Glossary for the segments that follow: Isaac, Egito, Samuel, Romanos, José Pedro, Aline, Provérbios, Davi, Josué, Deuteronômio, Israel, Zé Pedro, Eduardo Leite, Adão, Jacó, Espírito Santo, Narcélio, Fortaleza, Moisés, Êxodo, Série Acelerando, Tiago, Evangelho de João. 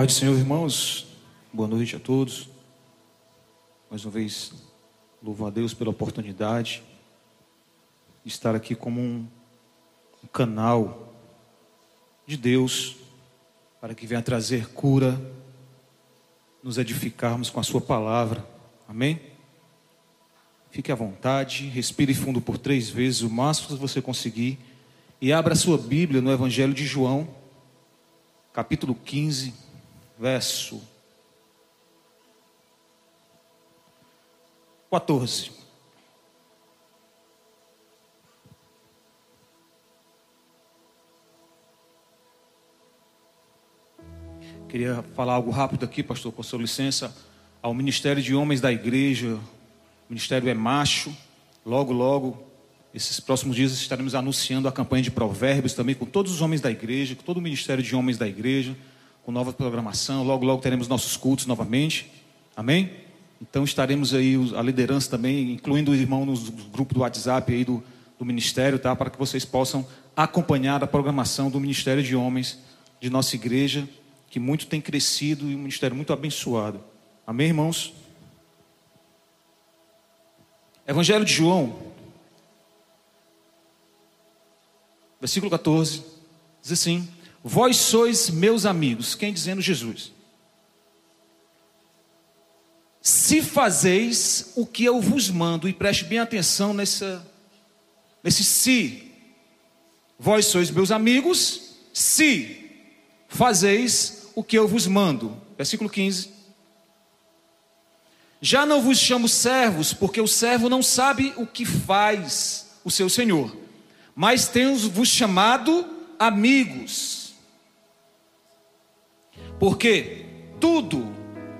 Pai do Senhor, irmãos, boa noite a todos. Mais uma vez, louvo a Deus pela oportunidade de estar aqui como um canal de Deus para que venha trazer cura, nos edificarmos com a sua palavra. Amém? Fique à vontade, respire fundo por 3 vezes, o máximo que você conseguir, e abra a sua Bíblia no Evangelho de João, capítulo 15. Verso 14. Queria falar algo rápido aqui, pastor, com a sua licença, ao Ministério de Homens da Igreja. O ministério é macho. Logo, esses próximos dias estaremos anunciando a campanha de Provérbios também com todos os homens da igreja, com todo o Ministério de Homens da Igreja, com nova programação. Logo teremos nossos cultos novamente, amém? Então estaremos aí, a liderança também, incluindo o irmão no grupo do WhatsApp aí do ministério, tá? Para que vocês possam acompanhar a programação do Ministério de Homens de nossa igreja, que muito tem crescido e um ministério muito abençoado, amém, irmãos? Evangelho de João, versículo 14, diz assim: vós sois meus amigos, quem dizendo Jesus, se fazeis o que eu vos mando. E preste bem atenção nesse se. Vós sois meus amigos, se fazeis o que eu vos mando. Versículo 15. Já não vos chamo servos, porque o servo não sabe o que faz o seu senhor, mas tenho-vos chamado amigos, porque tudo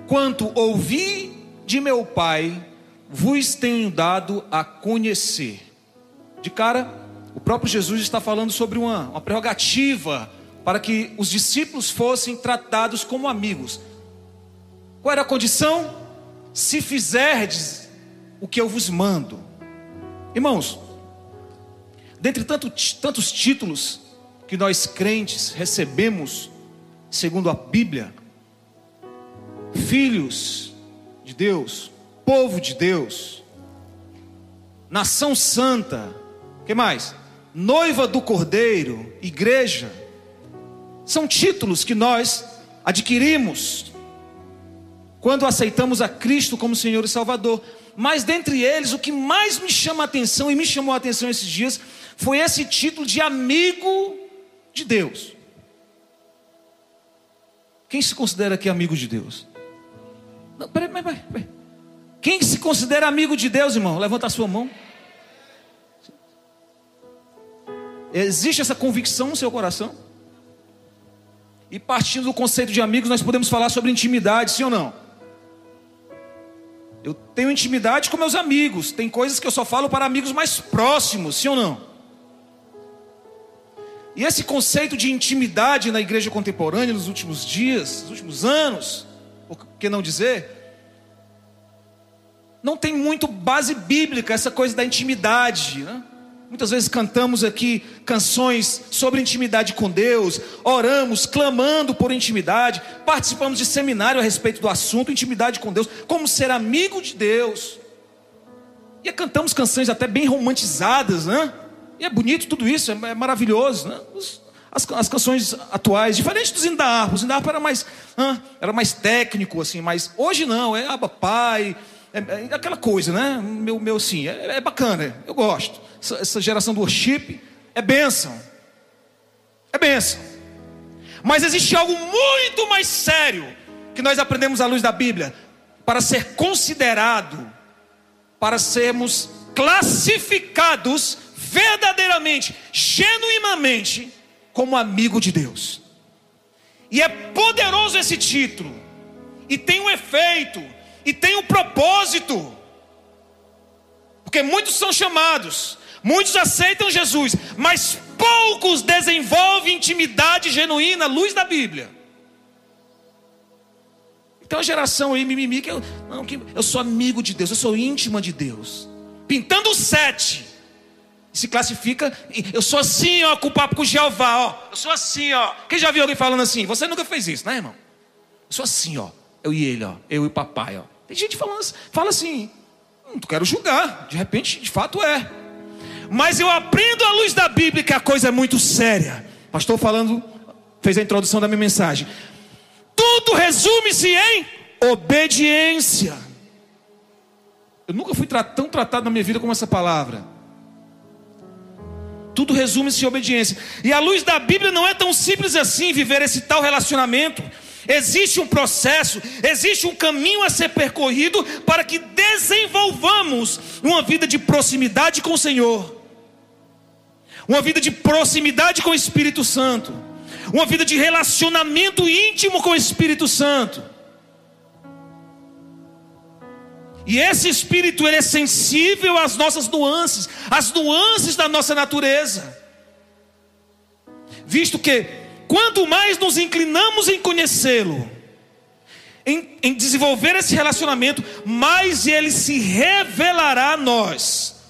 quanto ouvi de meu Pai, vos tenho dado a conhecer. De cara, o próprio Jesus está falando sobre uma prerrogativa para que os discípulos fossem tratados como amigos. Qual era a condição? Se fizerdes o que eu vos mando. Irmãos, dentre tantos títulos que nós crentes recebemos, segundo a Bíblia, filhos de Deus, povo de Deus, nação santa, que mais? Noiva do Cordeiro, igreja, são títulos que nós adquirimos quando aceitamos a Cristo como Senhor e Salvador. Mas dentre eles, o que mais me chama a atenção e me chamou a atenção esses dias foi esse título de amigo de Deus. Quem se considera aqui amigo de Deus? Não, peraí. Quem se considera amigo de Deus, irmão? Levanta a sua mão. Existe essa convicção no seu coração? E partindo do conceito de amigos, nós podemos falar sobre intimidade, sim ou não? Eu tenho intimidade com meus amigos. Tem coisas que eu só falo para amigos mais próximos, sim ou não? E esse conceito de intimidade na igreja contemporânea nos últimos dias, nos últimos anos, o que não dizer, não tem muito base bíblica essa coisa da intimidade, né? Muitas vezes cantamos aqui canções sobre intimidade com Deus, oramos, clamando por intimidade, participamos de seminário a respeito do assunto, intimidade com Deus, como ser amigo de Deus. E cantamos canções até bem romantizadas, né? E é bonito tudo isso, é maravilhoso, né? As canções atuais, diferente dos Indarpos. O Indarpo era mais técnico, assim, mas hoje não, é Abba Pai, é aquela coisa, né? Meu assim, é bacana, eu gosto. Essa geração do worship é bênção. É bênção. Mas existe algo muito mais sério que nós aprendemos à luz da Bíblia para ser considerado, para sermos classificados verdadeiramente, genuinamente, como amigo de Deus. E é poderoso esse título, e tem um efeito, e tem um propósito, porque muitos são chamados, muitos aceitam Jesus, mas poucos desenvolvem intimidade genuína à luz da Bíblia. Então a geração aí mimimi que eu sou amigo de Deus, eu sou íntima de Deus, pintando 7. Se classifica, eu sou assim, ó, com o papo com Jeová, ó. Eu sou assim, ó. Quem já viu alguém falando assim? Você nunca fez isso, né, irmão? sou assim, ó. Eu e ele, ó. Eu e o papai, ó. Tem gente falando assim, fala assim, não quero julgar. De repente, de fato é. Mas eu aprendo à luz da Bíblia que a coisa é muito séria. Pastor falando, fez a introdução da minha mensagem. Tudo resume-se em obediência. Eu nunca fui tão tratado na minha vida como essa palavra. Tudo resume-se em obediência. E à luz da Bíblia não é tão simples assim viver esse tal relacionamento. Existe um processo, existe um caminho a ser percorrido para que desenvolvamos uma vida de proximidade com o Senhor, uma vida de proximidade com o Espírito Santo, uma vida de relacionamento íntimo com o Espírito Santo. E esse Espírito, ele é sensível às nossas nuances, às nuances da nossa natureza. Visto que, quanto mais nos inclinamos em conhecê-lo, em desenvolver esse relacionamento, mais ele se revelará a nós.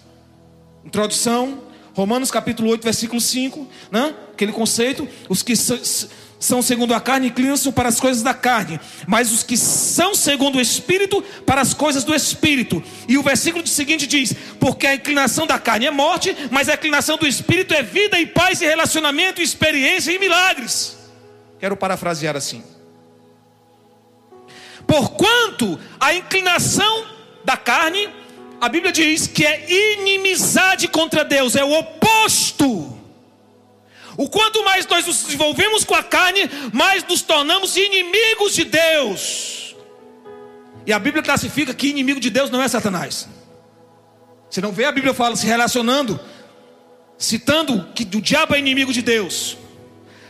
Introdução, Romanos capítulo 8, versículo 5, né? Aquele conceito, os que são segundo a carne inclinam-se para as coisas da carne, mas os que são segundo o Espírito, para as coisas do Espírito. E o versículo seguinte diz: porque a inclinação da carne é morte, mas a inclinação do Espírito é vida e paz e relacionamento, experiência e milagres. Quero parafrasear assim: porquanto a inclinação da carne, a Bíblia diz que é inimizade contra Deus, é o oposto. O quanto mais nós nos envolvemos com a carne, mais nos tornamos inimigos de Deus. E a Bíblia classifica que inimigo de Deus não é Satanás. Você não vê a Bíblia fala, se relacionando, citando que o diabo é inimigo de Deus.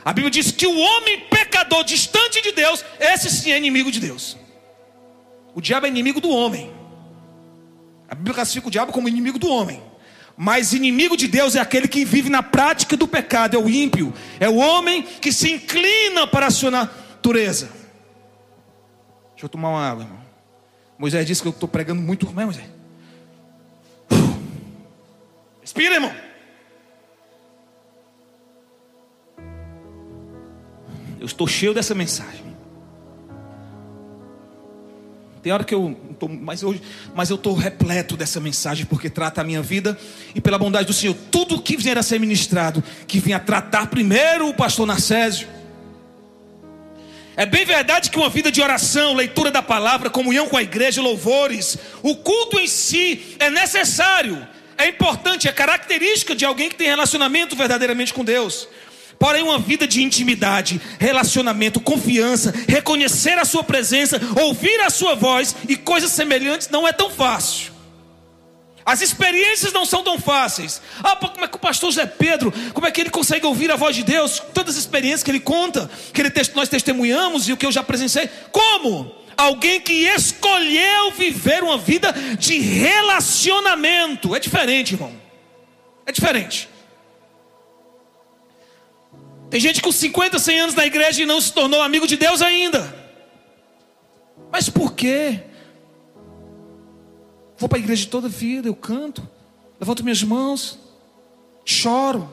A Bíblia diz que o homem pecador distante de Deus, esse sim é inimigo de Deus. O diabo é inimigo do homem. A Bíblia classifica o diabo como inimigo do homem. Mas inimigo de Deus é aquele que vive na prática do pecado, é o ímpio, é o homem que se inclina para a sua natureza. Deixa eu tomar uma água, irmão. Moisés disse que eu estou pregando muito, né, Moisés? Respira, irmão. Eu estou cheio dessa mensagem. Tem hora que eu estou, mas eu estou repleto dessa mensagem, porque trata a minha vida. E pela bondade do Senhor, tudo que vier a ser ministrado, que vinha tratar primeiro o pastor Narcélio. É bem verdade que uma vida de oração, leitura da palavra, comunhão com a igreja, louvores, o culto em si é necessário, é importante, é característica de alguém que tem relacionamento verdadeiramente com Deus. Porém, uma vida de intimidade, relacionamento, confiança, reconhecer a sua presença, ouvir a sua voz e coisas semelhantes não é tão fácil. As experiências não são tão fáceis. Ah, como é que o pastor José Pedro, como é que ele consegue ouvir a voz de Deus? Todas as experiências que ele conta, que nós testemunhamos e o que eu já presenciei. Como? Alguém que escolheu viver uma vida de relacionamento. É diferente, irmão. É diferente. Tem gente com 50, 100 anos na igreja e não se tornou amigo de Deus ainda. Mas por quê? Vou para a igreja toda a vida, eu canto, levanto minhas mãos, choro,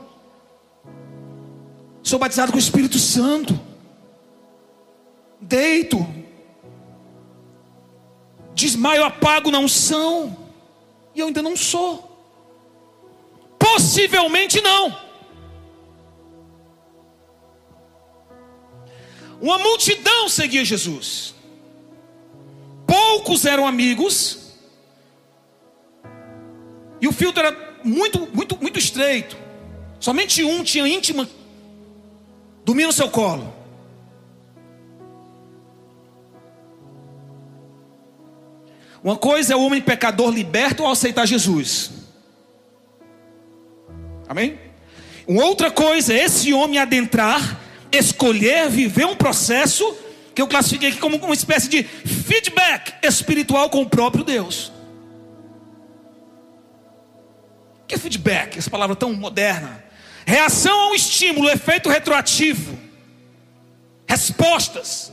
sou batizado com o Espírito Santo, deito, desmaio, apago na unção, e eu ainda não sou. Possivelmente não. Uma multidão seguia Jesus. Poucos eram amigos. E o filtro era muito estreito. Somente um tinha íntima. Dormia no seu colo. Uma coisa é o homem pecador liberto ao aceitar Jesus. Amém? Uma outra coisa é esse homem adentrar, escolher viver um processo que eu classifiquei aqui como uma espécie de feedback espiritual com o próprio Deus. O que é feedback? Essa palavra tão moderna. Reação ao estímulo, efeito retroativo, respostas.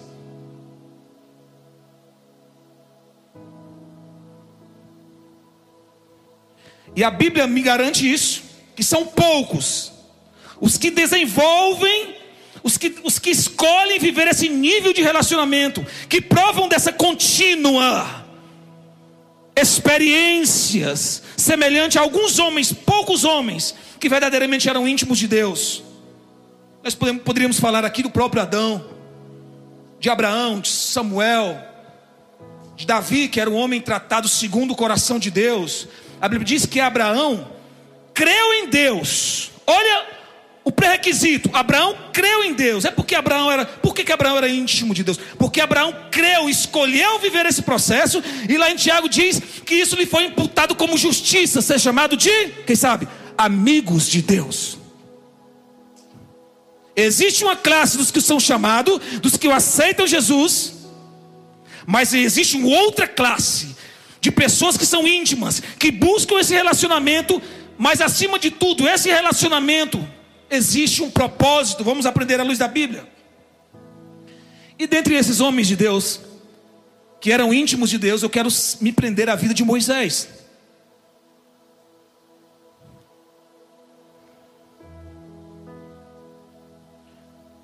E a Bíblia me garante isso, que são poucos os que desenvolvem Os que escolhem viver esse nível de relacionamento, que provam dessa contínua experiências, semelhante a alguns homens, poucos homens, que verdadeiramente eram íntimos de Deus. Nós poderíamos falar aqui do próprio Adão, de Abraão, de Samuel, de Davi, que era um homem tratado segundo o coração de Deus. A Bíblia diz que Abraão creu em Deus. Olha o pré-requisito: Abraão creu em Deus. Por que Abraão era íntimo de Deus? Porque Abraão creu, escolheu viver esse processo. E lá em Tiago diz que isso lhe foi imputado como justiça, ser chamado de, quem sabe, amigos de Deus. Existe uma classe dos que são chamados, dos que o aceitam Jesus, mas existe uma outra classe de pessoas que são íntimas, que buscam esse relacionamento, mas acima de tudo, esse relacionamento existe um propósito. Vamos aprender à luz da Bíblia. E dentre esses homens de Deus, que eram íntimos de Deus, eu quero me prender à vida de Moisés.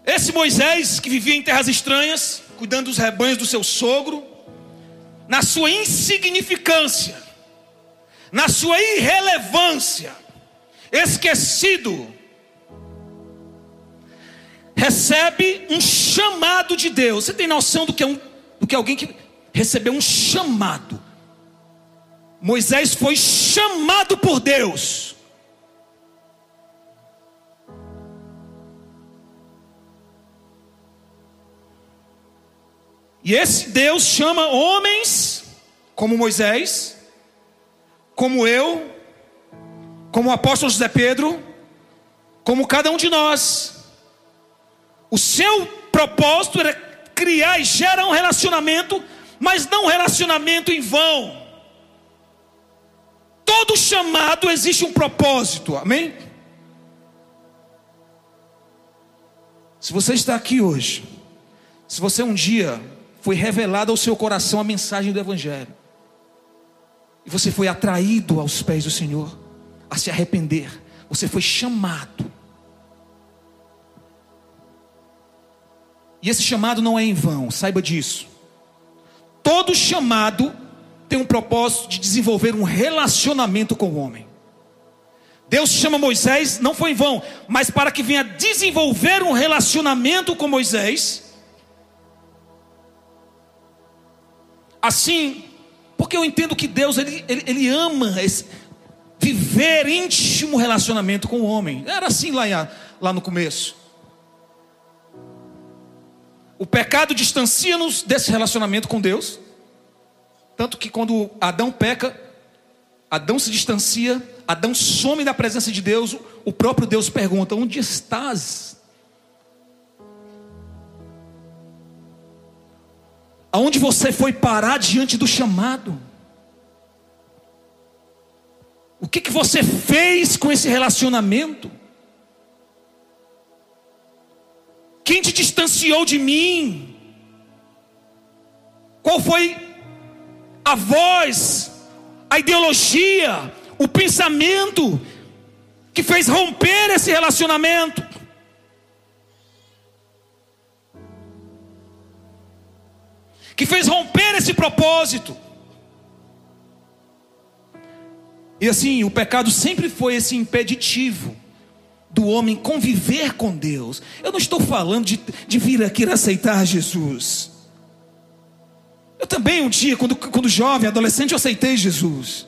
Esse Moisés que vivia em terras estranhas, cuidando dos rebanhos do seu sogro, na sua insignificância, na sua irrelevância, esquecido, recebe um chamado de Deus. Você tem noção do que alguém que recebeu um chamado? Moisés foi chamado por Deus. E esse Deus chama homens como Moisés, como eu, como o apóstolo José Pedro, como cada um de nós. O seu propósito era criar e gerar um relacionamento, mas não um relacionamento em vão. Todo chamado existe um propósito, amém? Se você está aqui hoje, se você um dia foi revelada ao seu coração a mensagem do Evangelho, e você foi atraído aos pés do Senhor, a se arrepender, você foi chamado. E esse chamado não é em vão, saiba disso. Todo chamado tem um propósito de desenvolver um relacionamento com o homem. Deus chama Moisés, não foi em vão, mas para que venha desenvolver um relacionamento com Moisés. Assim, porque eu entendo que Deus ele ama viver íntimo relacionamento com o homem. Era assim lá no começo. O pecado distancia-nos desse relacionamento com Deus, tanto que quando Adão peca, Adão se distancia, Adão some da presença de Deus. O próprio Deus pergunta: onde estás? Aonde você foi parar diante do chamado? O que você fez com esse relacionamento? Quem te distanciou de mim? Qual foi a voz, a ideologia, o pensamento que fez romper esse relacionamento? Que fez romper esse propósito? E assim, o pecado sempre foi esse impeditivo do homem conviver com Deus. Eu não estou falando de vir aqui aceitar Jesus. Eu também um dia, quando jovem, adolescente, eu aceitei Jesus.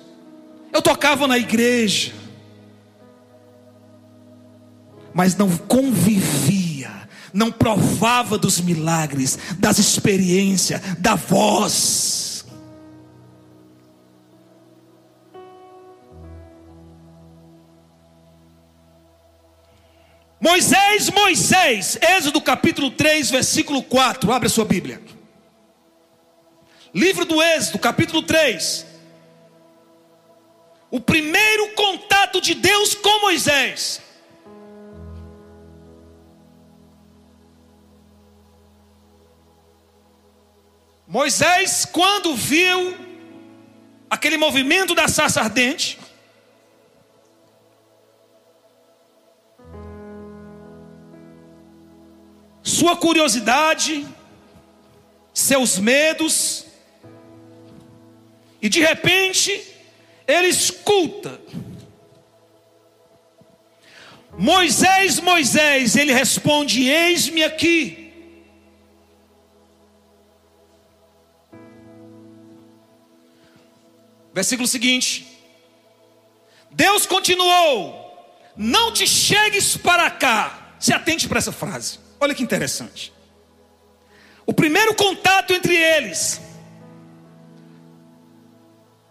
Eu tocava na igreja, mas não convivia, não provava dos milagres, das experiências, da voz. Moisés, Êxodo capítulo 3, versículo 4, abre a sua Bíblia. Livro do Êxodo, capítulo 3. O primeiro contato de Deus com Moisés. Moisés, quando viu aquele movimento da sarça ardente, sua curiosidade, seus medos, e de repente ele escuta: Moisés, Moisés. Ele responde: eis-me aqui. Versículo seguinte, Deus continuou: não te chegues para cá. Se atente para essa frase, olha que interessante. O primeiro contato entre eles,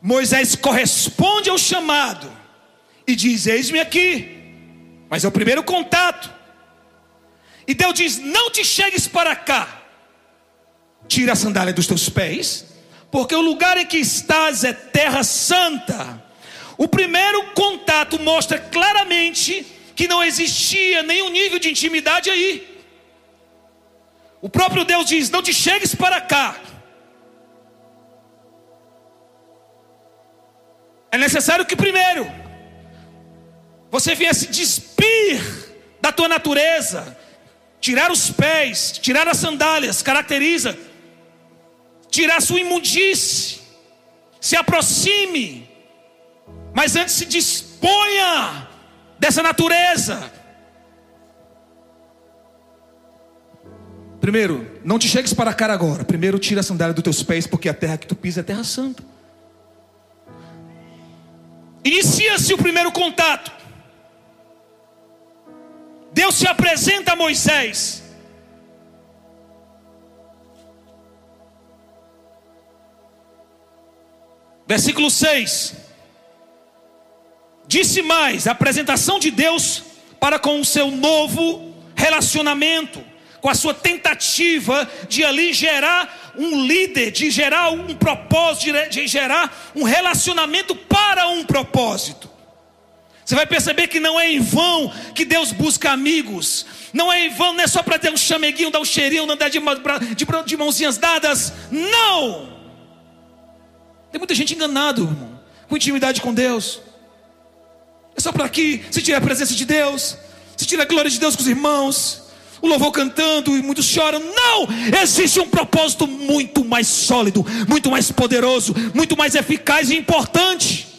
Moisés corresponde ao chamado e diz: eis-me aqui. Mas é o primeiro contato. E Deus diz: não te chegues para cá, tira a sandália dos teus pés, porque o lugar em que estás é terra santa. O primeiro contato mostra claramente que não existia nenhum nível de intimidade aí. O próprio Deus diz: não te chegues para cá. É necessário que primeiro você viesse despir da tua natureza, tirar os pés, tirar as sandálias, caracteriza tirar sua imundície, se aproxime, mas antes se disponha dessa natureza. Primeiro, não te chegues para cá agora. Primeiro tira a sandália dos teus pés, porque a terra que tu pisa é terra santa. Inicia-se o primeiro contato. Deus se apresenta a Moisés. Versículo 6. Disse mais, a apresentação de Deus para com o seu novo relacionamento, com a sua tentativa de ali gerar um líder, de gerar um propósito, de gerar um relacionamento para um propósito. Você vai perceber que não é em vão que Deus busca amigos. Não é em vão, não é só para ter um chameguinho, dar um cheirinho, andar de mãozinhas dadas. Não! Tem muita gente enganada, irmão, com intimidade com Deus. É só para aqui, se tiver a presença de Deus, se tiver a glória de Deus com os irmãos, o louvor cantando e muitos choram. Não! Existe um propósito muito mais sólido, muito mais poderoso, muito mais eficaz e importante.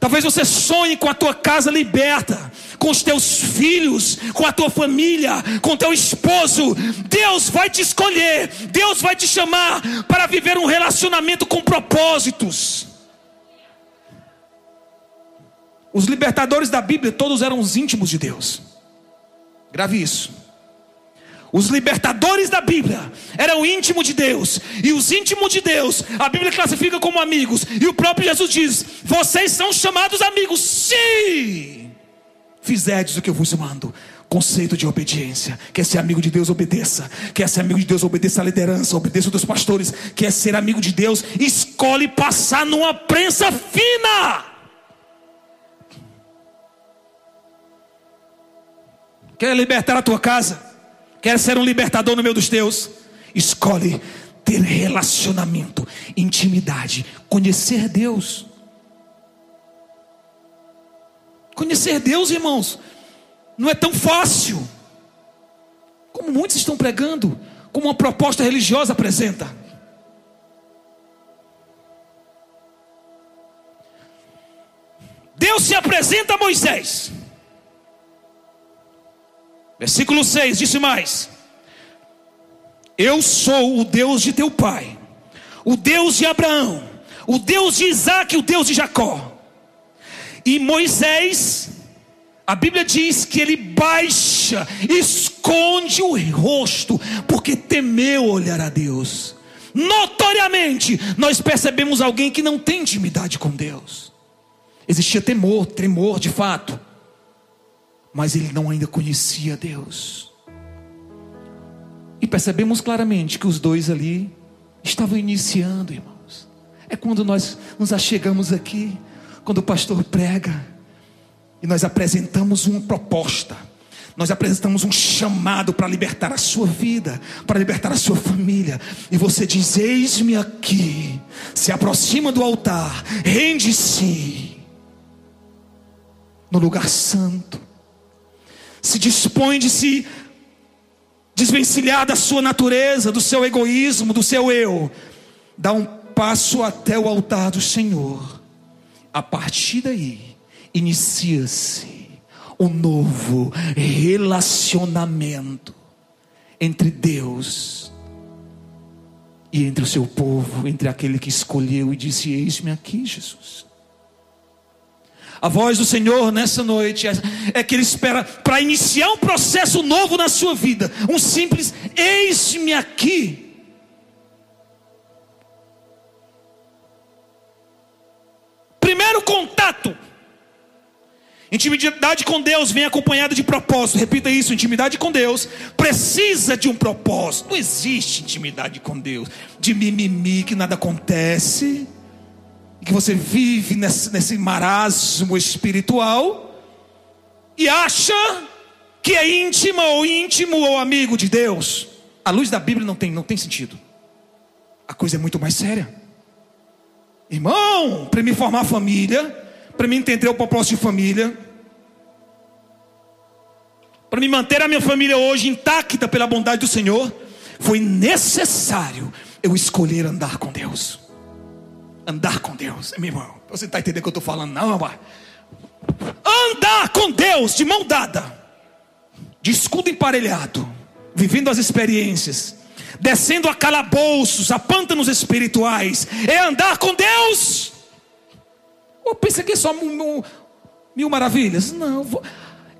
Talvez você sonhe com a tua casa liberta, com os teus filhos, com a tua família, com teu esposo. Deus vai te escolher, Deus vai te chamar para viver um relacionamento com propósitos. Os libertadores da Bíblia todos eram os íntimos de Deus. Grave isso. Os libertadores da Bíblia eram íntimos de Deus. E os íntimos de Deus, a Bíblia classifica como amigos. E o próprio Jesus diz: vocês são chamados amigos, se fizerdes o que eu vos mando. Conceito de obediência. Quer ser amigo de Deus, obedeça. Quer ser amigo de Deus, obedeça a liderança, obedeça os teus pastores. Quer ser amigo de Deus, escolhe passar numa prensa fina. Quer libertar a tua casa? Quer ser um libertador no meio dos teus? Escolhe ter relacionamento, intimidade, conhecer Deus. Conhecer Deus, irmãos, não é tão fácil como muitos estão pregando, como uma proposta religiosa apresenta. Deus se apresenta a Moisés. Versículo 6, disse mais: eu sou o Deus de teu pai, o Deus de Abraão, o Deus de Isaac, o Deus de Jacó. E Moisés, a Bíblia diz que ele baixa, esconde o rosto, porque temeu olhar a Deus. Notoriamente, nós percebemos alguém que não tem intimidade com Deus. Existia tremor de fato, mas ele não ainda conhecia Deus. E percebemos claramente que os dois ali estavam iniciando, irmãos. É quando nós nos achegamos aqui, quando o pastor prega, e nós apresentamos uma proposta, nós apresentamos um chamado para libertar a sua vida, para libertar a sua família, e você diz: eis-me aqui. Se aproxima do altar, rende-se no lugar santo, se dispõe de se desvencilhar da sua natureza, do seu egoísmo, do seu eu, dá um passo até o altar do Senhor. A partir daí, inicia-se um novo relacionamento entre Deus e entre o seu povo, entre aquele que escolheu e disse: eis-me aqui, Jesus. A voz do Senhor nessa noite é que Ele espera para iniciar um processo novo na sua vida. Um simples eis-me aqui. Primeiro contato. Intimidade com Deus vem acompanhada de propósito. Repita isso: intimidade com Deus precisa de um propósito. Não existe intimidade com Deus de mimimi, que nada acontece, que você vive nesse marasmo espiritual e acha que é íntimo ou amigo de Deus. À luz da Bíblia não tem sentido. A coisa é muito mais séria, irmão. Para me formar família, para me entender o propósito de família, para me manter a minha família hoje intacta pela bondade do Senhor, foi necessário eu escolher andar com Deus. Andar com Deus, meu irmão, você está entendendo o que eu estou falando? Não, meu pai. Andar com Deus de mão dada, de escudo emparelhado, vivendo as experiências, descendo a calabouços, a pântanos espirituais, é andar com Deus. Ou pensa que é só mil maravilhas? Não,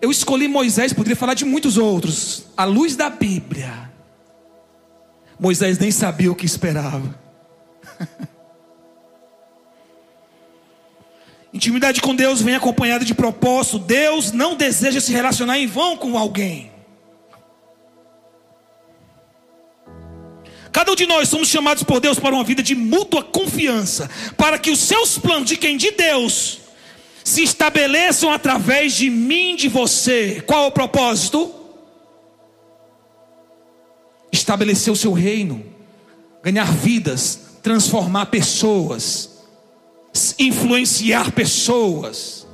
eu escolhi Moisés, poderia falar de muitos outros. À luz da Bíblia, Moisés nem sabia o que esperava. Intimidade com Deus vem acompanhada de propósito. Deus não deseja se relacionar em vão com alguém. Cada um de nós somos chamados por Deus para uma vida de mútua confiança, para que os seus planos, de quem? De Deus, se estabeleçam através de mim, de você. Qual é o propósito? Estabelecer o seu reino, ganhar vidas, transformar pessoas, influenciar pessoas,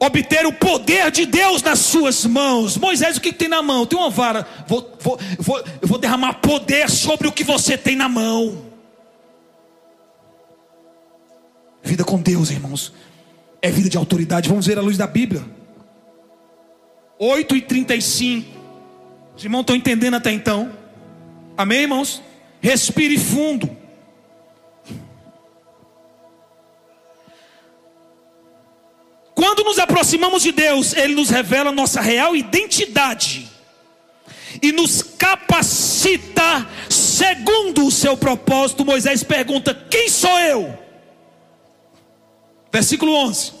obter o poder de Deus nas suas mãos. Moisés, o que tem na mão? Tem uma vara. Eu vou derramar poder sobre o que você tem na mão. Vida com Deus, irmãos, é vida de autoridade. Vamos ver à luz da Bíblia. 8:35. Os irmãos estão entendendo até então? Amém, irmãos? Respire fundo. Quando nos aproximamos de Deus, Ele nos revela nossa real identidade e nos capacita segundo o seu propósito. Moisés pergunta: quem sou eu? Versículo 11.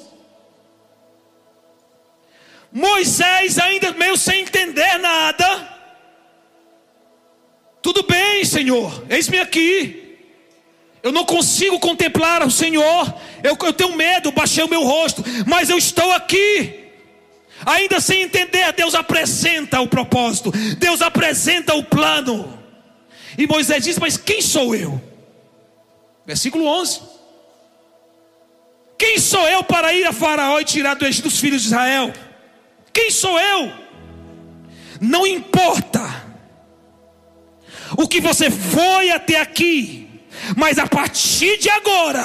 Moisés, ainda meio sem entender nada: tudo bem, Senhor, eis-me aqui. Eu não consigo contemplar o Senhor, eu tenho medo, baixei o meu rosto, mas eu estou aqui. Ainda sem entender, Deus apresenta o propósito, Deus apresenta o plano. E Moisés diz: mas quem sou eu? Versículo 11. Quem sou eu para ir a Faraó e tirar do Egito os filhos de Israel? Quem sou eu? Não importa o que você foi até aqui, mas a partir de agora,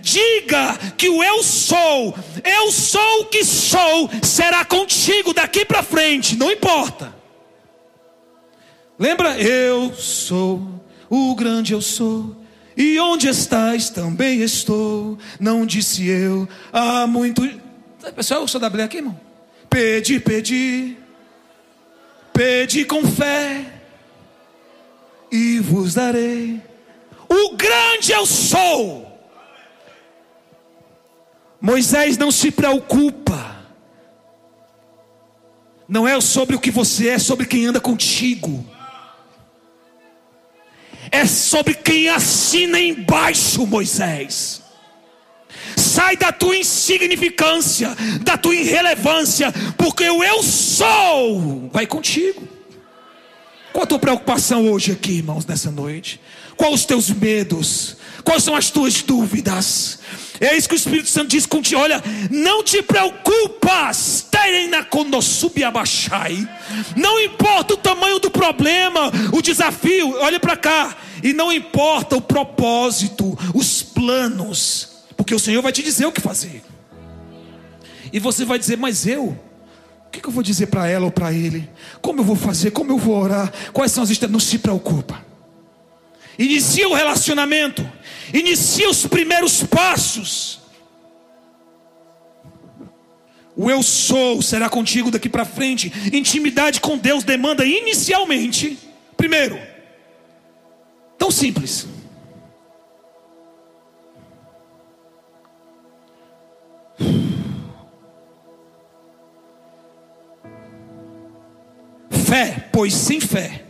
diga que o eu sou o que sou, será contigo daqui para frente, não importa. Lembra? Eu sou o grande eu sou, e onde estás também estou. Não disse eu há muito. Pessoal, eu sou da Blé aqui, irmão. Pedi com fé, e vos darei. O grande eu sou. Moisés não se preocupa. Não é sobre o que você é, sobre quem anda contigo. É sobre quem assina embaixo, Moisés. Sai da tua insignificância, da tua irrelevância, porque o eu sou vai contigo. Qual a tua preocupação hoje aqui, irmãos, nessa noite? Quais os teus medos? Quais são as tuas dúvidas? É isso que o Espírito Santo diz contigo. Olha, não te preocupas, não importa o tamanho do problema, o desafio, olha para cá, e não importa o propósito, os planos, porque o Senhor vai te dizer o que fazer. E você vai dizer, mas eu? O que eu vou dizer para ela ou para ele? Como eu vou fazer? Como eu vou orar? Quais são as estratégias? Não se preocupa. Inicia o relacionamento. Inicia os primeiros passos. O eu sou será contigo daqui para frente. Intimidade com Deus demanda inicialmente, primeiro, tão simples, fé, pois sem fé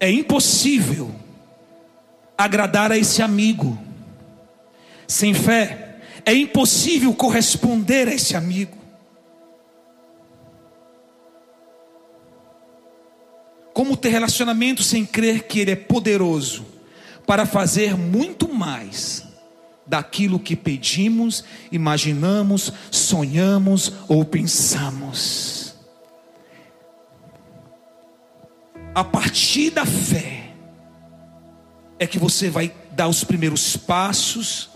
é impossível agradar a esse amigo. Sem fé é impossível corresponder a esse amigo. Como ter relacionamento sem crer que ele é poderoso para fazer muito mais daquilo que pedimos, imaginamos, sonhamos ou pensamos. A partir da fé é que você vai dar os primeiros passos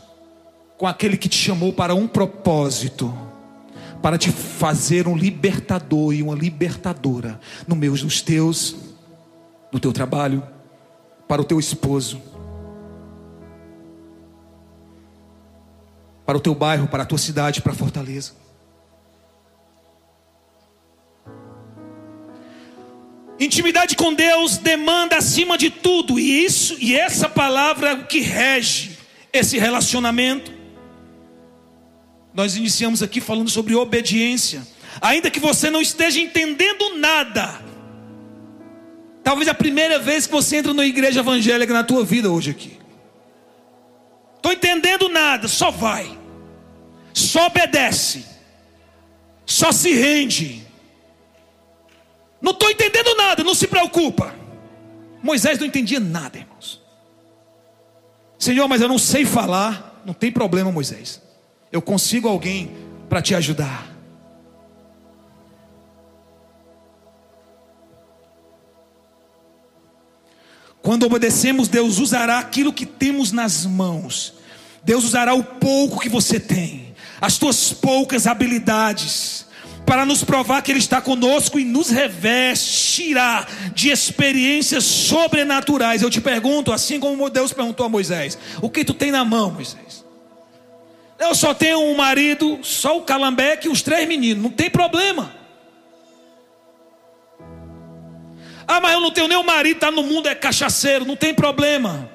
com aquele que te chamou para um propósito, para te fazer um libertador e uma libertadora no meio dos teus, no teu trabalho, para o teu esposo, para o teu bairro, para a tua cidade, para Fortaleza. Intimidade com Deus demanda acima de tudo, e essa palavra é o que rege esse relacionamento. Nós iniciamos aqui falando sobre obediência. Ainda que você não esteja entendendo nada, talvez a primeira vez que você entra na igreja evangélica na tua vida hoje aqui, estou entendendo nada, só vai, só obedece, só se rende. Não estou entendendo nada, não se preocupa. Moisés não entendia nada, irmãos. Senhor, mas eu não sei falar. Não tem problema, Moisés, eu consigo alguém para te ajudar. Quando obedecemos, Deus usará aquilo que temos nas mãos. Deus usará o pouco que você tem, as tuas poucas habilidades, para nos provar que Ele está conosco e nos revestirá de experiências sobrenaturais. Eu te pergunto, assim como Deus perguntou a Moisés: o que tu tem na mão, Moisés? Eu só tenho um marido, só o calambeque e os 3 meninos. Não tem problema. Ah, mas eu não tenho nem um marido, está no mundo, é cachaceiro. Não tem problema.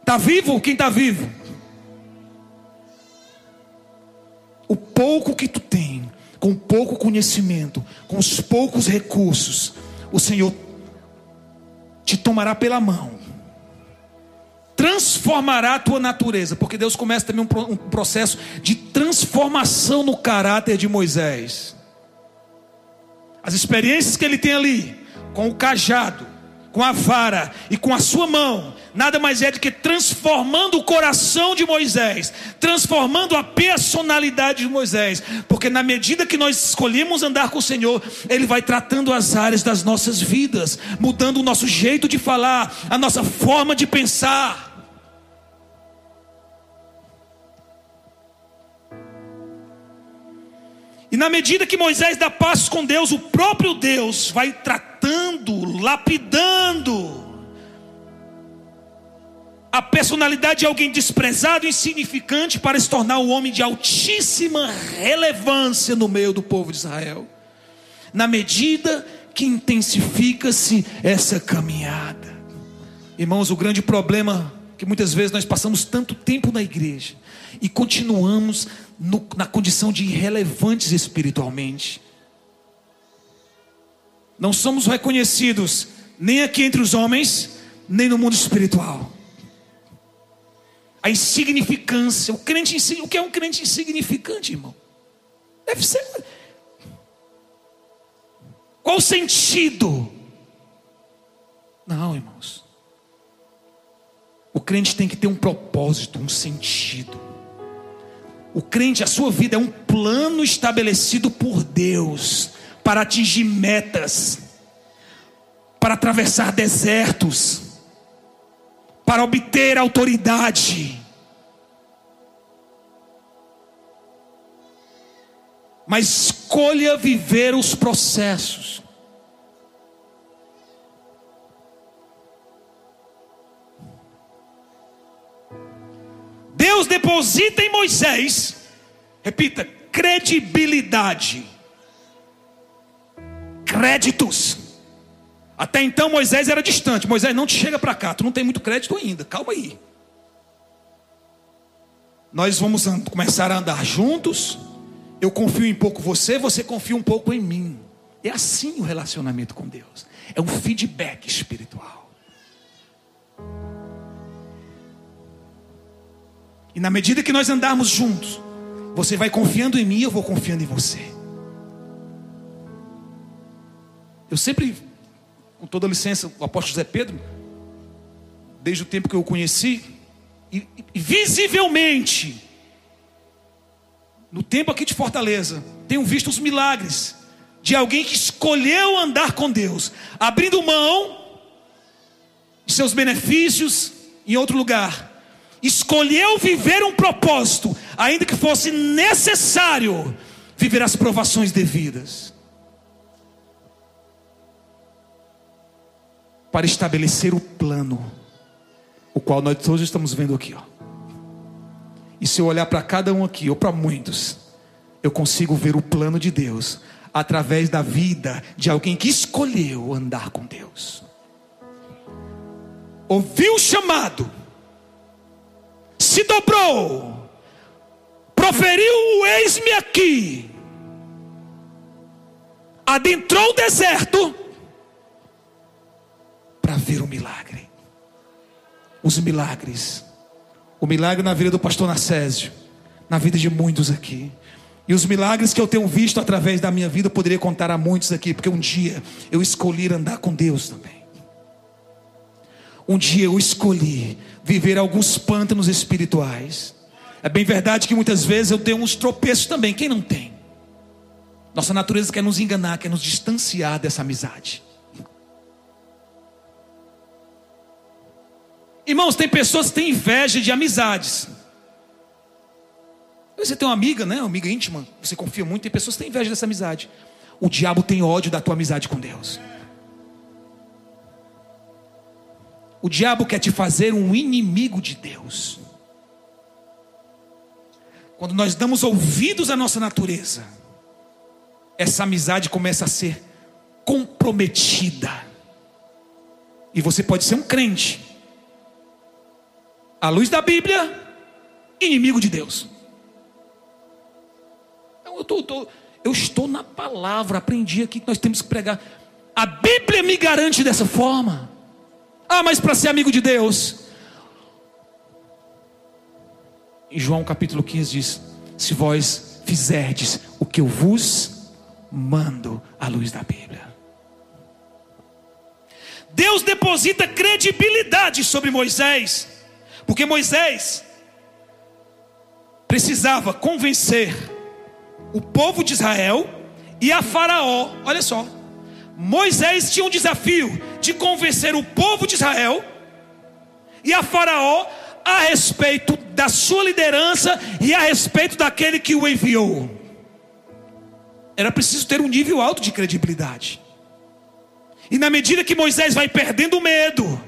Está vivo? Quem está vivo? O pouco que tu tem, com pouco conhecimento, com os poucos recursos, o Senhor te tomará pela mão, transformará a tua natureza, porque Deus começa também um processo de transformação no caráter de Moisés. As experiências que ele tem ali, com o cajado, com a vara e com a sua mão, nada mais é do que transformando o coração de Moisés, transformando a personalidade de Moisés, porque na medida que nós escolhemos andar com o Senhor, Ele vai tratando as áreas das nossas vidas, mudando o nosso jeito de falar, a nossa forma de pensar. E na medida que Moisés dá passos com Deus, o próprio Deus vai tratando, lapidando a personalidade de alguém desprezado e insignificante para se tornar um homem de altíssima relevância no meio do povo de Israel, na medida que intensifica-se essa caminhada. Irmãos, o grande problema que muitas vezes nós passamos tanto tempo na igreja e continuamos na condição de irrelevantes espiritualmente. Não somos reconhecidos nem aqui entre os homens, nem no mundo espiritual. A insignificância, o que é um crente insignificante, irmão? Deve ser. Qual o sentido? Não, irmãos. O crente tem que ter um propósito, um sentido. O crente, a sua vida é um plano estabelecido por Deus para atingir metas, para atravessar desertos, para obter autoridade. Mas escolha viver os processos. Deus deposita em Moisés, repita, credibilidade, créditos. Até então Moisés era distante. Moisés, não te chega para cá, tu não tem muito crédito ainda, calma aí. Nós vamos começar a andar juntos. Eu confio um pouco em você, você confia um pouco em mim. É assim o relacionamento com Deus. É um feedback espiritual. E na medida que nós andarmos juntos, você vai confiando em mim, eu vou confiando em você. Eu sempre, com toda licença, o apóstolo Zé Pedro, desde o tempo que eu o conheci, e visivelmente, no tempo aqui de Fortaleza, tenho visto os milagres de alguém que escolheu andar com Deus, abrindo mão de seus benefícios em outro lugar. Escolheu viver um propósito, ainda que fosse necessário viver as provações devidas, para estabelecer o plano, o qual nós todos estamos vendo aqui, ó. E se eu olhar para cada um aqui, ou para muitos, eu consigo ver o plano de Deus através da vida de alguém que escolheu andar com Deus, ouviu o chamado, se dobrou, proferiu o eis-me aqui, adentrou o deserto para ver o milagre. Os milagres, o milagre na vida do pastor Narcélio, na vida de muitos aqui, e os milagres que eu tenho visto através da minha vida, eu poderia contar a muitos aqui, porque um dia eu escolhi andar com Deus também. Um dia eu escolhi viver alguns pântanos espirituais. É bem verdade que muitas vezes eu tenho uns tropeços também. Quem não tem? Nossa natureza quer nos enganar, quer nos distanciar dessa amizade. Irmãos, tem pessoas que têm inveja de amizades. Você tem uma amiga, né? Uma amiga íntima, você confia muito. Tem pessoas que têm inveja dessa amizade. O diabo tem ódio da tua amizade com Deus. O diabo quer te fazer um inimigo de Deus. Quando nós damos ouvidos à nossa natureza, essa amizade começa a ser comprometida. E você pode ser um crente, à luz da Bíblia, inimigo de Deus. Então, eu estou na palavra, aprendi aqui que nós temos que pregar. A Bíblia me garante dessa forma. Ah, mas para ser amigo de Deus, em João capítulo 15 diz: se vós fizerdes o que eu vos mando, à luz da Bíblia. Deus deposita credibilidade sobre Moisés, porque Moisés precisava convencer o povo de Israel e a Faraó. Olha só, Moisés tinha um desafio de convencer o povo de Israel e a Faraó a respeito da sua liderança e a respeito daquele que o enviou. Era preciso ter um nível alto de credibilidade. E na medida que Moisés vai perdendo medo,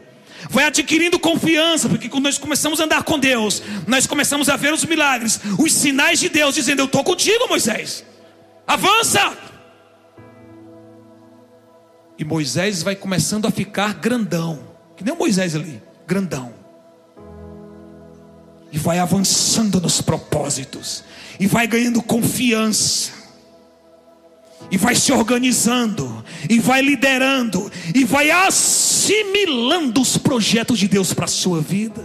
vai adquirindo confiança, porque quando nós começamos a andar com Deus, nós começamos a ver os milagres, os sinais de Deus, dizendo: eu estou contigo, Moisés, avança. E Moisés vai começando a ficar grandão, que nem o Moisés ali, grandão, e vai avançando nos propósitos, e vai ganhando confiança, e vai se organizando, e vai liderando, e vai assimilando os projetos de Deus para a sua vida.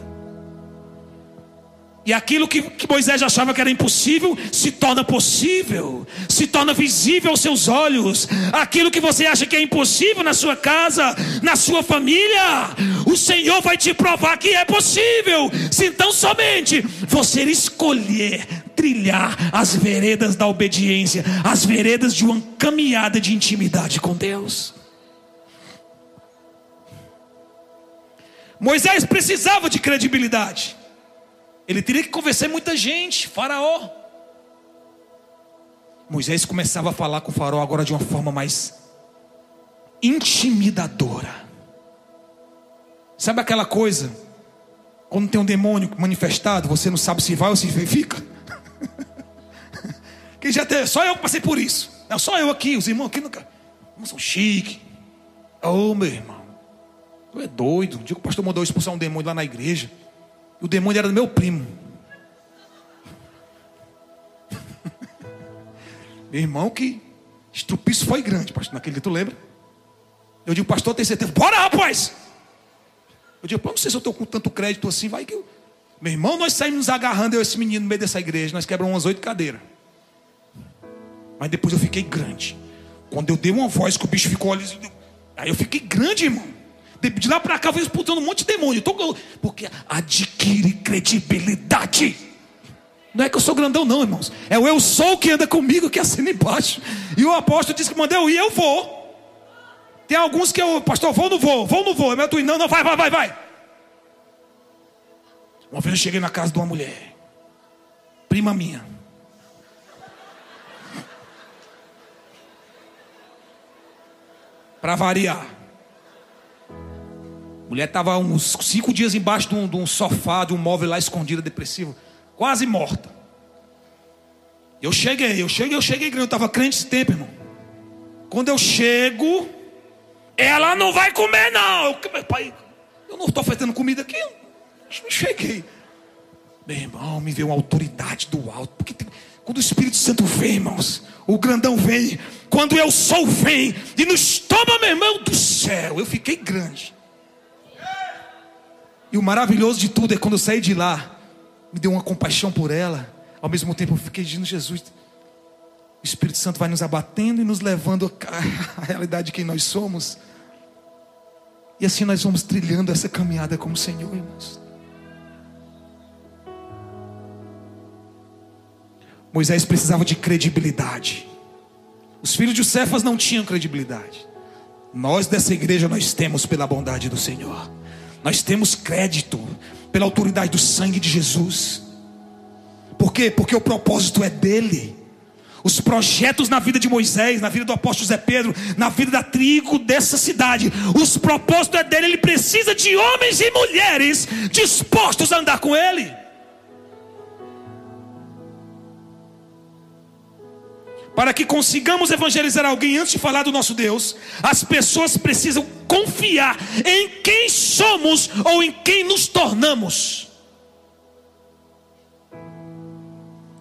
E aquilo que Moisés achava que era impossível se torna possível, se torna visível aos seus olhos. Aquilo que você acha que é impossível na sua casa, na sua família, o Senhor vai te provar que é possível, se então somente você escolher trilhar as veredas da obediência, as veredas de uma caminhada de intimidade com Deus. Moisés precisava de credibilidade. Ele teria que convencer muita gente, Faraó. Moisés começava a falar com o Faraó agora de uma forma mais intimidadora. Sabe aquela coisa? Quando tem um demônio manifestado, você não sabe se vai ou se fica. Quem já teve? Só eu que passei por isso. Não, só eu aqui, os irmãos aqui nunca. Não são chiques. Ô, meu irmão, tu é doido. Um dia que o pastor mandou eu expulsar um demônio lá na igreja. O demônio era do meu primo. Meu irmão, que estrupiço foi grande, pastor. Naquele dia, tu lembra? Eu digo, pastor, tem certeza? Bora, rapaz! Eu digo, não sei se eu estou com tanto crédito assim. Vai que eu... Meu irmão, nós saímos nos agarrando, eu e esse menino, no meio dessa igreja. Nós quebramos umas 8 cadeiras. Mas depois eu fiquei grande. Quando eu dei uma voz que o bicho ficou ali... Aí eu fiquei grande, irmão. De lá para cá eu fui expulsando um monte de demônio. Porque adquire credibilidade. Não é que eu sou grandão não, irmãos. É o eu sou que anda comigo, que assina embaixo. E o apóstolo disse que mandei eu ir, eu vou. Tem alguns que eu, pastor, vou ou não vou? Vou ou não vou? Eu estou indo, não, vai. Uma vez eu cheguei na casa de uma mulher, prima minha. Para variar, mulher estava uns 5 dias embaixo de um sofá, de um móvel lá, escondida, depressiva, quase morta. Eu cheguei, eu estava crente esse tempo, irmão. Quando eu chego, ela não vai comer, não. Meu pai, eu não estou fazendo comida aqui, eu não cheguei. Meu irmão, me veio uma autoridade do alto, porque tem... Quando o Espírito Santo vem, irmãos, o grandão vem, quando eu sou vem, e nos toma, meu irmão do céu, eu fiquei grande. E o maravilhoso de tudo é quando eu saí de lá, me deu uma compaixão por ela. Ao mesmo tempo eu fiquei dizendo, Jesus, o Espírito Santo vai nos abatendo e nos levando à realidade de quem nós somos. E assim nós vamos trilhando essa caminhada como Senhor, irmãos. Moisés precisava de credibilidade. Os filhos de Cefas não tinham credibilidade. Nós dessa igreja, nós temos pela bondade do Senhor. Nós temos crédito pela autoridade do sangue de Jesus. Por quê? Porque o propósito é dele. Os projetos na vida de Moisés, na vida do apóstolo Zé Pedro, na vida da tribo dessa cidade, os propósitos é dele. Ele precisa de homens e mulheres dispostos a andar com ele. Para que consigamos evangelizar alguém, antes de falar do nosso Deus, as pessoas precisam confiar em quem somos ou em quem nos tornamos.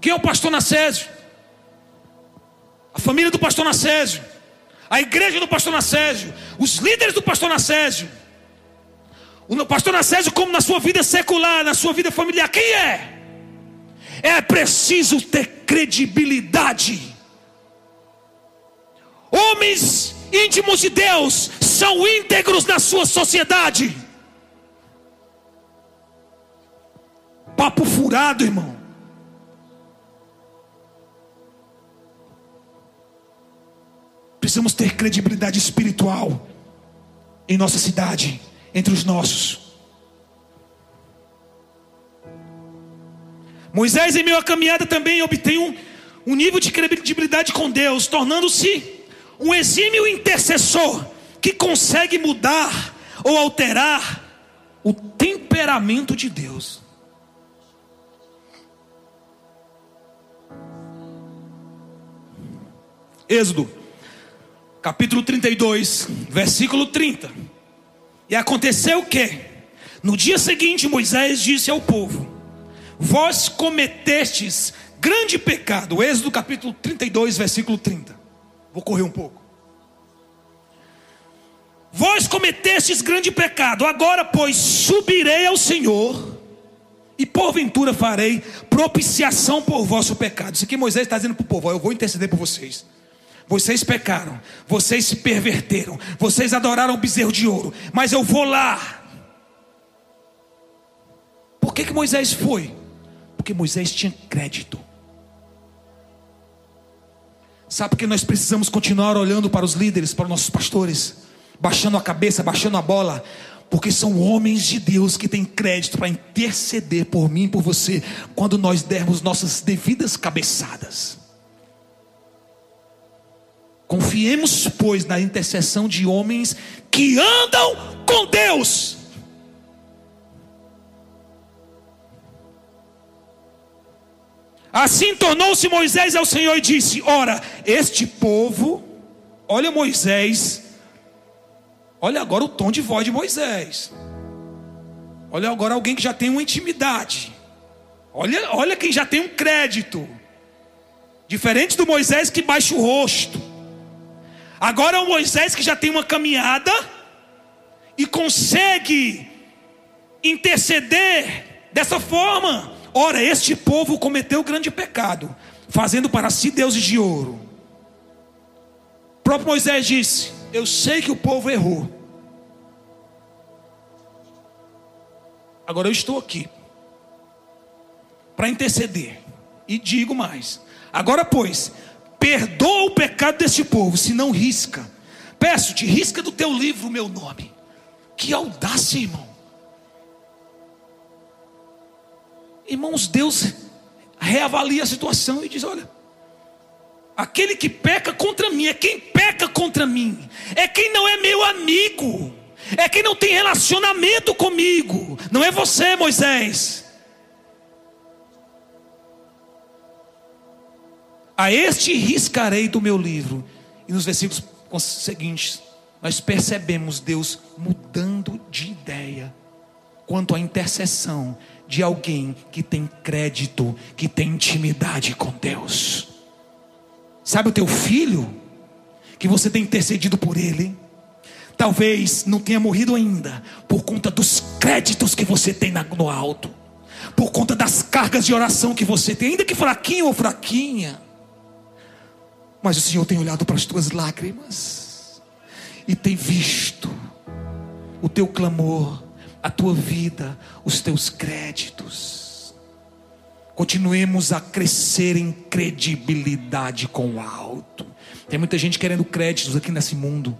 Quem é o pastor Narcélio? A família do pastor Narcélio, a igreja do pastor Narcélio, os líderes do pastor Narcélio, o pastor Narcélio como na sua vida secular, na sua vida familiar, quem é? É preciso ter credibilidade. Homens íntimos de Deus são íntegros na sua sociedade. Papo furado, irmão. Precisamos ter credibilidade espiritual em nossa cidade, entre os nossos. Moisés, em meio à caminhada, também obtém um nível de credibilidade com Deus, tornando-se um exímio intercessor que consegue mudar ou alterar o temperamento de Deus. Êxodo, capítulo 32, versículo 30. E aconteceu que, no dia seguinte, Moisés disse ao povo: vós cometestes grande pecado. Êxodo, capítulo 32, versículo 30. Vou correr um pouco. Vós cometestes grande pecado. Agora, pois, subirei ao Senhor e porventura farei propiciação por vosso pecado. Isso aqui Moisés está dizendo para o povo: eu vou interceder por vocês. Vocês pecaram, vocês se perverteram, vocês adoraram o bezerro de ouro, mas eu vou lá. Por que que Moisés foi? Porque Moisés tinha crédito. Sabe por que nós precisamos continuar olhando para os líderes, para os nossos pastores, baixando a cabeça, baixando a bola? Porque são homens de Deus que têm crédito para interceder por mim e por você, quando nós dermos nossas devidas cabeçadas. Confiemos, pois, na intercessão de homens que andam com Deus. Assim tornou-se Moisés ao Senhor e disse: ora, este povo... Olha Moisés, olha agora o tom de voz de Moisés. Olha agora alguém que já tem uma intimidade. Olha quem já tem um crédito. Diferente do Moisés que baixa o rosto. Agora é o Moisés que já tem uma caminhada e consegue interceder dessa forma. Ora, este povo cometeu grande pecado, fazendo para si deuses de ouro. O próprio Moisés disse: eu sei que o povo errou. Agora eu estou aqui para interceder. E digo mais: agora, pois, perdoa o pecado deste povo, se não risca. Peço-te, risca do teu livro o meu nome. Que audácia, irmão. Irmãos, Deus reavalia a situação e diz: olha, aquele que peca contra mim, é quem peca contra mim, é quem não é meu amigo, é quem não tem relacionamento comigo, não é você, Moisés. A este riscarei do meu livro. E nos versículos seguintes, nós percebemos Deus mudando de ideia quanto à intercessão de alguém que tem crédito, que tem intimidade com Deus. Sabe o teu filho, que você tem intercedido por ele, talvez não tenha morrido ainda, por conta dos créditos que você tem no alto, por conta das cargas de oração que você tem, ainda que fraquinho ou fraquinha. Mas o Senhor tem olhado para as tuas lágrimas e tem visto o teu clamor, a tua vida, os teus créditos. Continuemos a crescer em credibilidade com o alto. Tem muita gente querendo créditos aqui nesse mundo,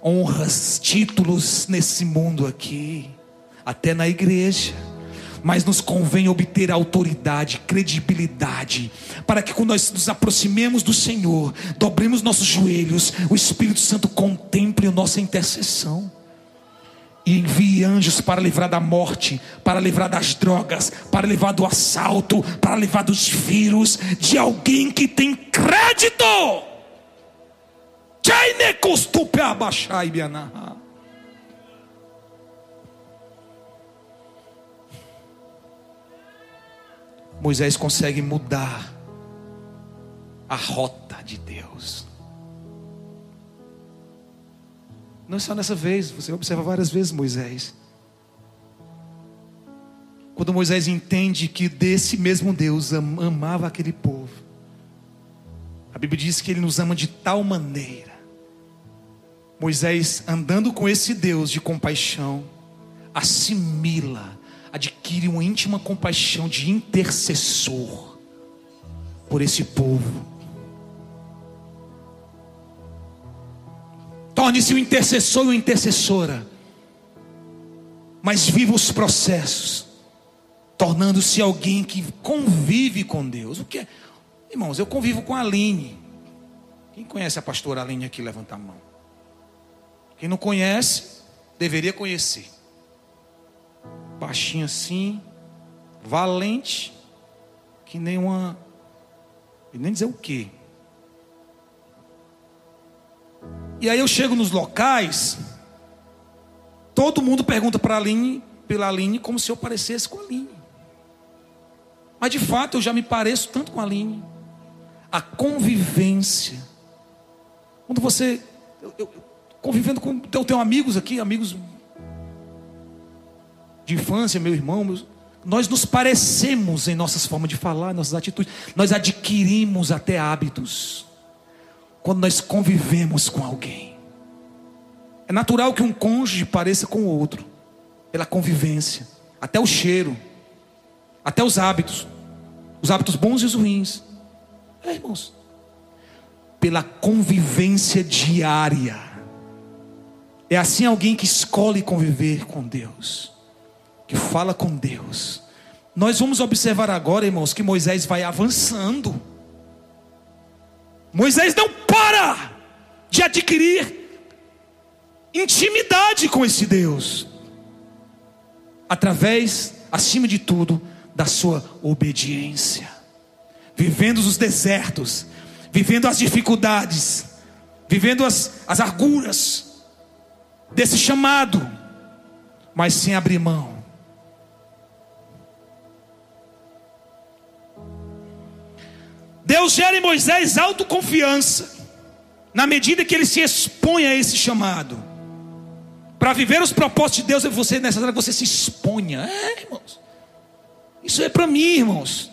honras, títulos nesse mundo aqui, até na igreja. Mas nos convém obter autoridade, credibilidade, para que quando nós nos aproximemos do Senhor, dobremos nossos joelhos, o Espírito Santo contemple a nossa intercessão e envie anjos para livrar da morte, para livrar das drogas, para livrar do assalto, para livrar dos vírus, de alguém que tem crédito. Moisés consegue mudar a rota de Deus. Não é só nessa vez, você observa várias vezes Moisés. Quando Moisés entende que desse mesmo Deus amava aquele povo, a Bíblia diz que ele nos ama de tal maneira. Moisés, andando com esse Deus de compaixão, assimila, adquire uma íntima compaixão de intercessor por esse povo. Torne-se um intercessor e uma intercessora, mas viva os processos, tornando-se alguém que convive com Deus. O que é? Irmãos, eu convivo com a Aline. Quem conhece a pastora Aline aqui, levanta a mão. Quem não conhece, deveria conhecer. Baixinha assim, valente, que nem uma... e nem dizer o quê. E aí eu chego nos locais, todo mundo pergunta para Aline, pela Aline, como se eu parecesse com a Aline. Mas de fato eu já me pareço tanto com a Aline. A convivência. Quando você... convivendo com... eu tenho amigos aqui, amigos de infância, meu irmão, meus, nós nos parecemos em nossas formas de falar, nossas atitudes. Nós adquirimos até hábitos quando nós convivemos com alguém. É natural que um cônjuge pareça com o outro pela convivência, até o cheiro, até os hábitos bons e os ruins. É, irmãos, pela convivência diária. É assim alguém que escolhe conviver com Deus, que fala com Deus. Nós vamos observar agora, irmãos, que Moisés vai avançando. Moisés não para de adquirir intimidade com esse Deus, através, acima de tudo, da sua obediência, vivendo os desertos, vivendo as dificuldades, vivendo as agruras desse chamado, mas sem abrir mão. Deus gera em Moisés autoconfiança, na medida que ele se expõe a esse chamado. Para viver os propósitos de Deus, é necessário que você se exponha. É, irmãos, isso é para mim, irmãos,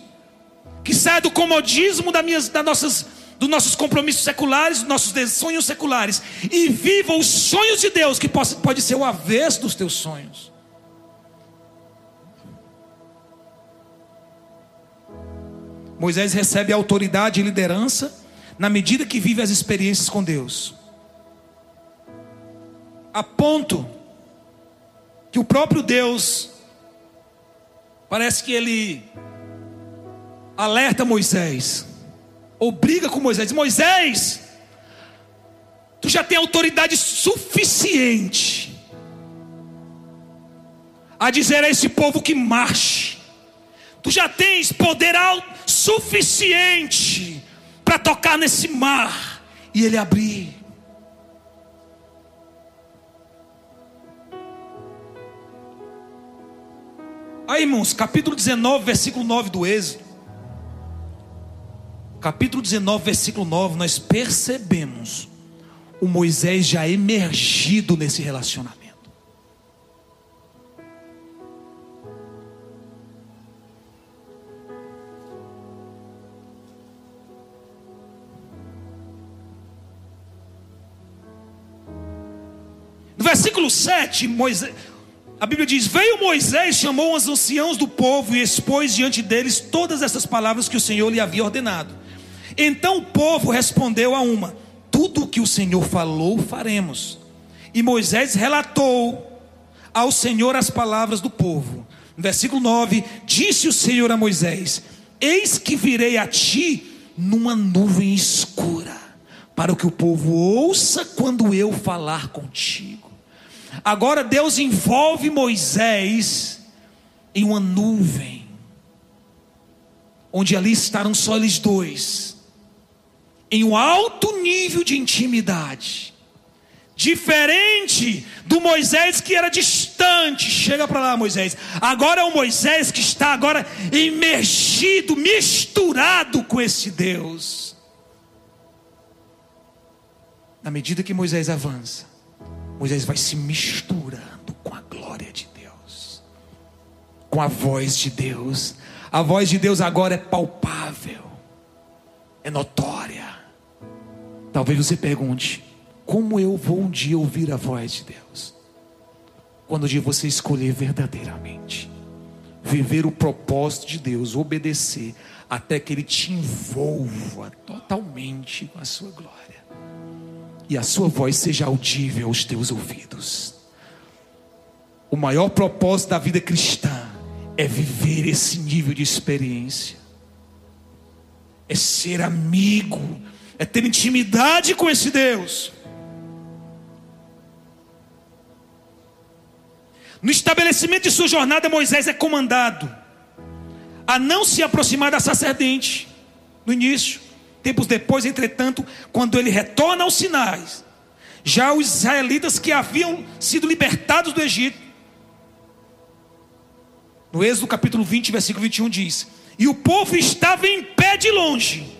que saia do comodismo dos nossos compromissos seculares, dos nossos sonhos seculares, e viva os sonhos de Deus, que pode ser o avesso dos teus sonhos. Moisés recebe autoridade e liderança na medida que vive as experiências com Deus, a ponto que o próprio Deus, parece que ele alerta Moisés, obriga com Moisés: Moisés, tu já tem autoridade suficiente a dizer a esse povo que marche. Tu já tens poder suficiente para tocar nesse mar e ele abrir. Aí, irmãos, capítulo 19, versículo 9 do Êxodo. Capítulo 19, versículo 9, nós percebemos o Moisés já emergido nesse relacionamento. No versículo 7, Moisés, a Bíblia diz: veio Moisés, chamou os anciãos do povo e expôs diante deles todas essas palavras que o Senhor lhe havia ordenado. Então o povo respondeu a uma: tudo o que o Senhor falou, faremos. E Moisés relatou ao Senhor as palavras do povo. No versículo 9, disse o Senhor a Moisés: eis que virei a ti numa nuvem escura, para que o povo ouça quando eu falar contigo. Agora Deus envolve Moisés em uma nuvem, onde ali estarão só eles dois, em um alto nível de intimidade, diferente do Moisés que era distante. Chega para lá, Moisés. Agora é o Moisés que está agora imergido, misturado com esse Deus. Na medida que Moisés avança, Moisés vai se misturando com a glória de Deus, com a voz de Deus. A voz de Deus agora é palpável, é notória. Talvez você pergunte: como eu vou um dia ouvir a voz de Deus? Quando um dia você escolher verdadeiramente viver o propósito de Deus, obedecer, até que Ele te envolva totalmente com a sua glória, e a sua voz seja audível aos teus ouvidos. O maior propósito da vida cristã é viver esse nível de experiência, é ser amigo, é ter intimidade com esse Deus. No estabelecimento de sua jornada, Moisés é comandado a não se aproximar da sacerdente no início. Tempos depois, entretanto, quando ele retorna aos sinais, já os israelitas que haviam sido libertados do Egito, no Êxodo capítulo 20, versículo 21 diz: e o povo estava em pé de longe,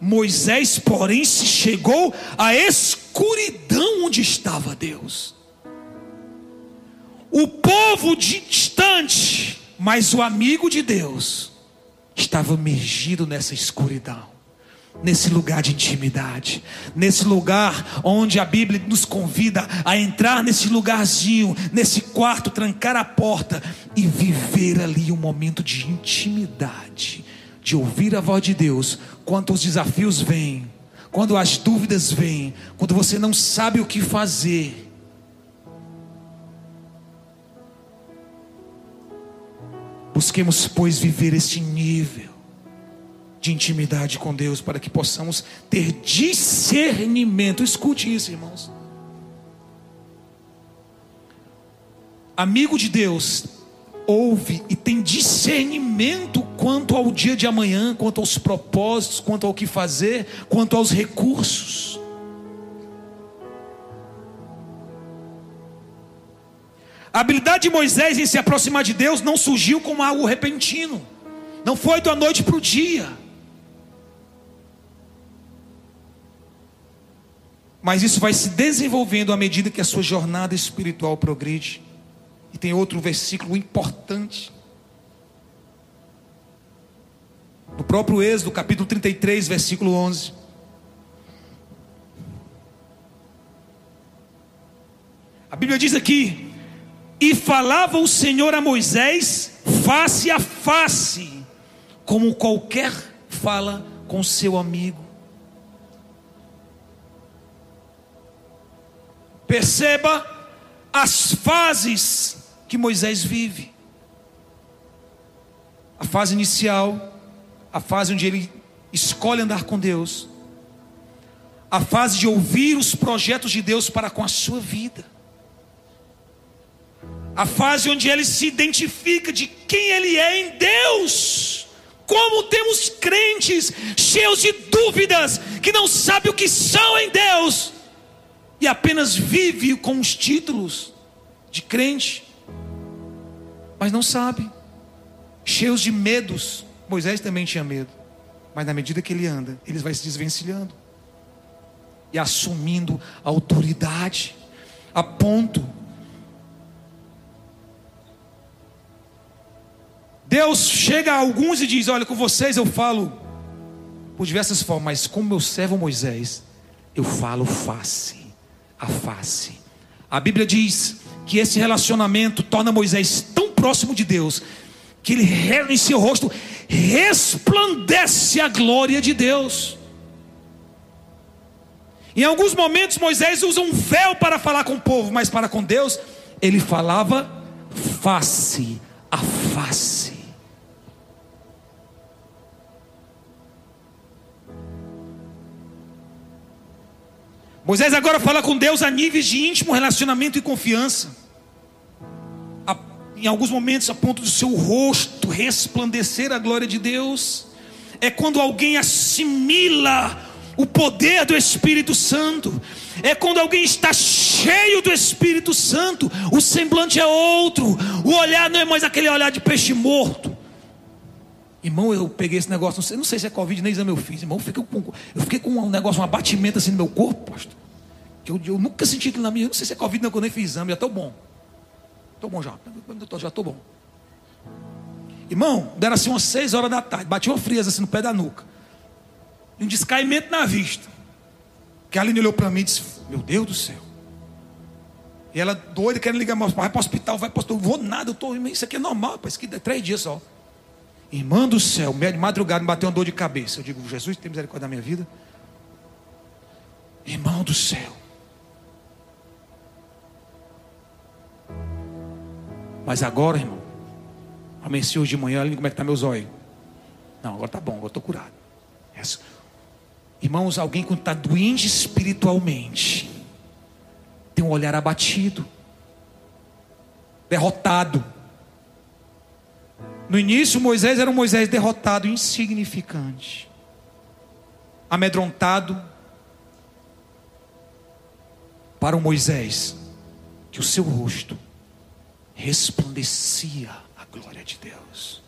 Moisés, porém, se chegou à escuridão onde estava Deus. O povo distante Mas o amigo de Deus estava imergido nessa escuridão, nesse lugar de intimidade, nesse lugar onde a Bíblia nos convida a entrar nesse lugarzinho, nesse quarto, trancar a porta e viver ali um momento de intimidade, de ouvir a voz de Deus, quando os desafios vêm, quando as dúvidas vêm, quando você não sabe o que fazer. Busquemos, pois, viver este nível de intimidade com Deus, para que possamos ter discernimento. Escute isso, irmãos. Amigo de Deus ouve e tem discernimento quanto ao dia de amanhã, quanto aos propósitos, quanto ao que fazer, quanto aos recursos. A habilidade de Moisés em se aproximar de Deus não surgiu como algo repentino, não foi da noite para o dia, mas isso vai se desenvolvendo à medida que a sua jornada espiritual progride. E tem outro versículo importante no próprio Êxodo, capítulo 33, versículo 11. A Bíblia diz aqui: e falava o Senhor a Moisés face a face, como qualquer fala com seu amigo. Perceba as fases que Moisés vive. A fase inicial, a fase onde ele escolhe andar com Deus, a fase de ouvir os projetos de Deus para com a sua vida, a fase onde ele se identifica de quem ele é em Deus. Como temos crentes cheios de dúvidas, que não sabem o que são em Deus, e apenas vive com os títulos de crente, mas não sabe. Cheios de medos. Moisés também tinha medo, mas na medida que ele anda, ele vai se desvencilhando e assumindo a autoridade, a ponto. Deus chega a alguns e diz: olha, com vocês eu falo por diversas formas, mas com meu servo Moisés eu falo face a face. A Bíblia diz que esse relacionamento torna Moisés tão próximo de Deus, que ele, em seu rosto resplandece a glória de Deus. Em alguns momentos Moisés usa um véu para falar com o povo, mas para com Deus ele falava face a face. Moisés agora fala com Deus a níveis de íntimo relacionamento e confiança, em alguns momentos a ponto do seu rosto resplandecer a glória de Deus. É quando alguém assimila o poder do Espírito Santo, é quando alguém está cheio do Espírito Santo, o semblante é outro, o olhar não é mais aquele olhar de peixe morto. Irmão, eu peguei esse negócio, não sei se é Covid, nem exame eu fiz, irmão. Eu fiquei com um negócio, um abatimento assim no meu corpo, pastor, que eu nunca senti aquilo na minha. Não sei se é Covid, não, que eu nem fiz exame, já estou bom já. Irmão, deram assim umas 6 horas da tarde, bati uma frieza assim no pé da nuca, um descaimento na vista, que a Aline olhou para mim e disse: meu Deus do céu. E ela doida, querendo ligar, vai para o hospital, vai para o hospital. Eu vou nada, eu tô, isso aqui é normal, rapaz, isso aqui é 3 dias só. Irmã do céu, de madrugada me bateu uma dor de cabeça. Eu digo: Jesus, tem misericórdia da minha vida. Irmão do céu. Mas agora, irmão, amanheci hoje de manhã, olha como é que está meus olhos. Não, agora tá bom, agora estou curado. Essa. Irmãos, alguém quando está doente espiritualmente tem um olhar abatido, derrotado. No início Moisés era um Moisés derrotado, insignificante, amedrontado. Para o Moisés que o seu rosto resplandecia a glória de Deus.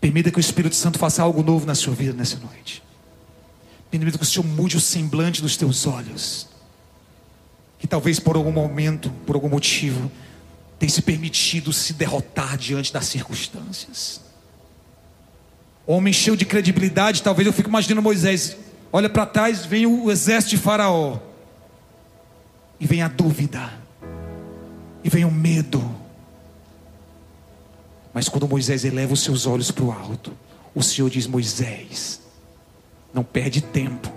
Permita que o Espírito Santo faça algo novo na sua vida nessa noite. Permita que o Senhor mude o semblante dos teus olhos, que talvez por algum momento, por algum motivo, tem se permitido se derrotar diante das circunstâncias. Homem cheio de credibilidade, talvez eu fico imaginando Moisés, olha para trás, vem o exército de Faraó, e vem a dúvida, e vem o medo. Mas quando Moisés eleva os seus olhos para o alto, o Senhor diz: Moisés, não perde tempo,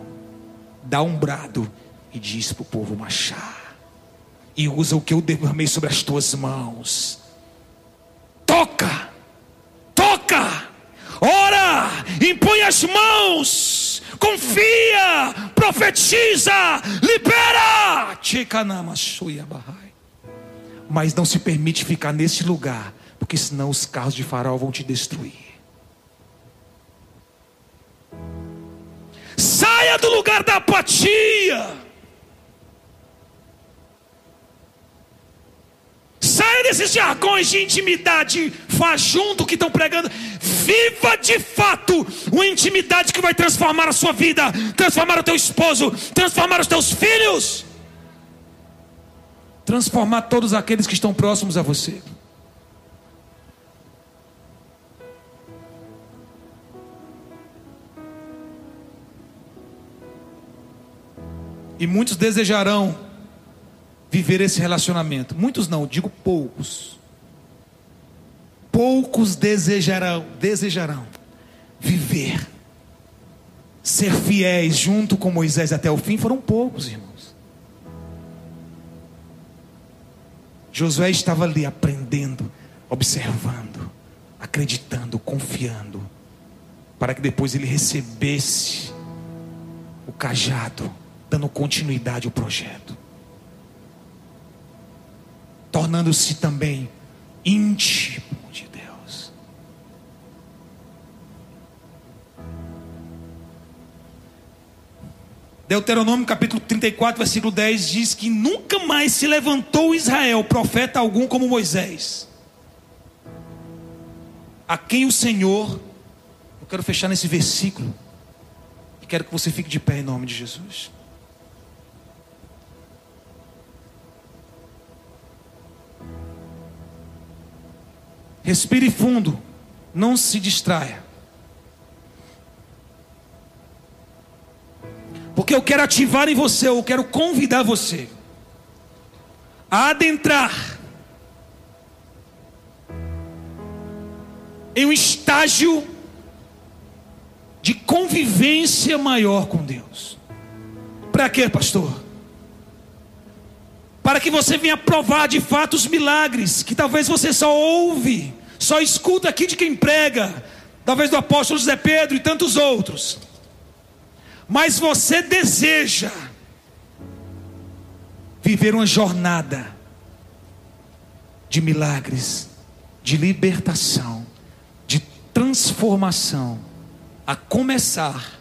dá um brado e diz para o povo marchar, e usa o que eu derramei sobre as tuas mãos. Toca, toca, ora, impõe as mãos, confia, profetiza, libera. Mas não se permite ficar nesse lugar, porque senão os carros de Faraó vão te destruir. Saia do lugar da apatia, saia desses jargões de intimidade fajundo que estão pregando. Viva de fato uma intimidade que vai transformar a sua vida, transformar o teu esposo, transformar os teus filhos, transformar todos aqueles que estão próximos a você. E muitos desejarão viver esse relacionamento. Muitos não, digo poucos. Poucos desejarão viver, ser fiéis junto com Moisés até o fim. Foram poucos, irmãos. Josué estava ali aprendendo, observando, acreditando, confiando, para que depois ele recebesse o cajado, dando continuidade ao projeto, tornando-se também íntimo de Deus. Deuteronômio capítulo 34, versículo 10 diz que nunca mais se levantou Israel profeta algum como Moisés, a quem o Senhor... Eu quero fechar nesse versículo e quero que você fique de pé em nome de Jesus. Respire fundo, não se distraia, porque eu quero ativar em você, eu quero convidar você a adentrar em um estágio de convivência maior com Deus. Para quê, pastor? Para que você venha provar de fato os milagres, que talvez você só ouve, só escuta aqui de quem prega, talvez do apóstolo José Pedro e tantos outros, mas você deseja viver uma jornada de milagres, de libertação, de transformação, a começar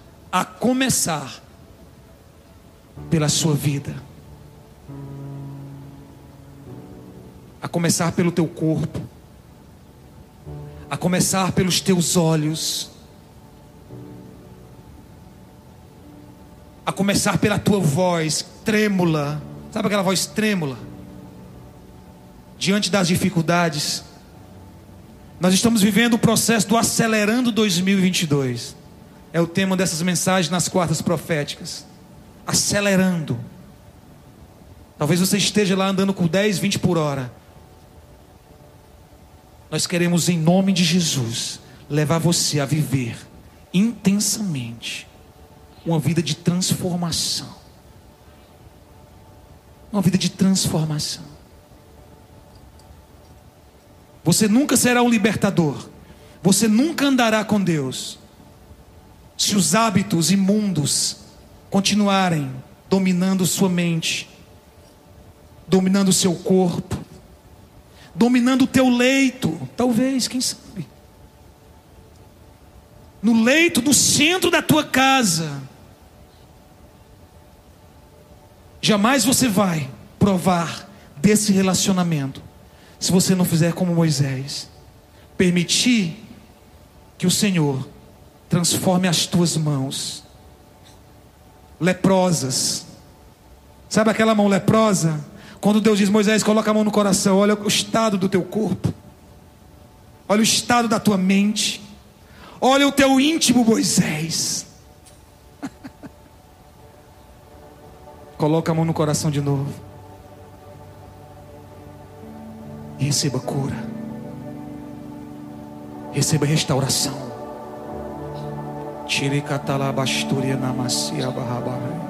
pela sua vida, a começar pelo teu corpo, a começar pelos teus olhos, a começar pela tua voz trêmula, sabe aquela voz trêmula, diante das dificuldades. Nós estamos vivendo o processo do Acelerando 2022, é o tema dessas mensagens nas quartas proféticas, acelerando. Talvez você esteja lá andando com 10, 20 por hora. Nós queremos, em nome de Jesus, levar você a viver intensamente uma vida de transformação. Uma vida de transformação. Você nunca será um libertador. Você nunca andará com Deus se os hábitos imundos continuarem dominando sua mente, dominando seu corpo, dominando o teu leito. Talvez, quem sabe, no leito do centro da tua casa, jamais você vai provar desse relacionamento, se você não fizer como Moisés, permitir que o Senhor transforme as tuas mãos leprosas. Sabe aquela mão leprosa? Quando Deus diz, Moisés, coloca a mão no coração, olha o estado do teu corpo, olha o estado da tua mente, olha o teu íntimo, Moisés. Coloca a mão no coração de novo e receba cura, receba restauração. Tiricatalabastúria namacia barrabarra.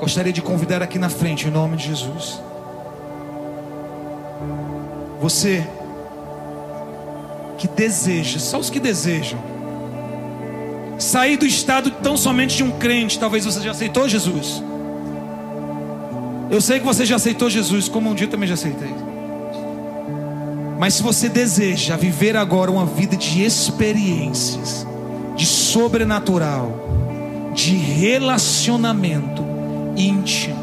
Gostaria de convidar aqui na frente, em nome de Jesus, você que deseja, só os que desejam, sair do estado tão somente de um crente. Talvez você já aceitou Jesus. Eu sei que você já aceitou Jesus, como um dia também já aceitei. Mas se você deseja viver agora uma vida de experiências, de sobrenatural, de relacionamento íntimo,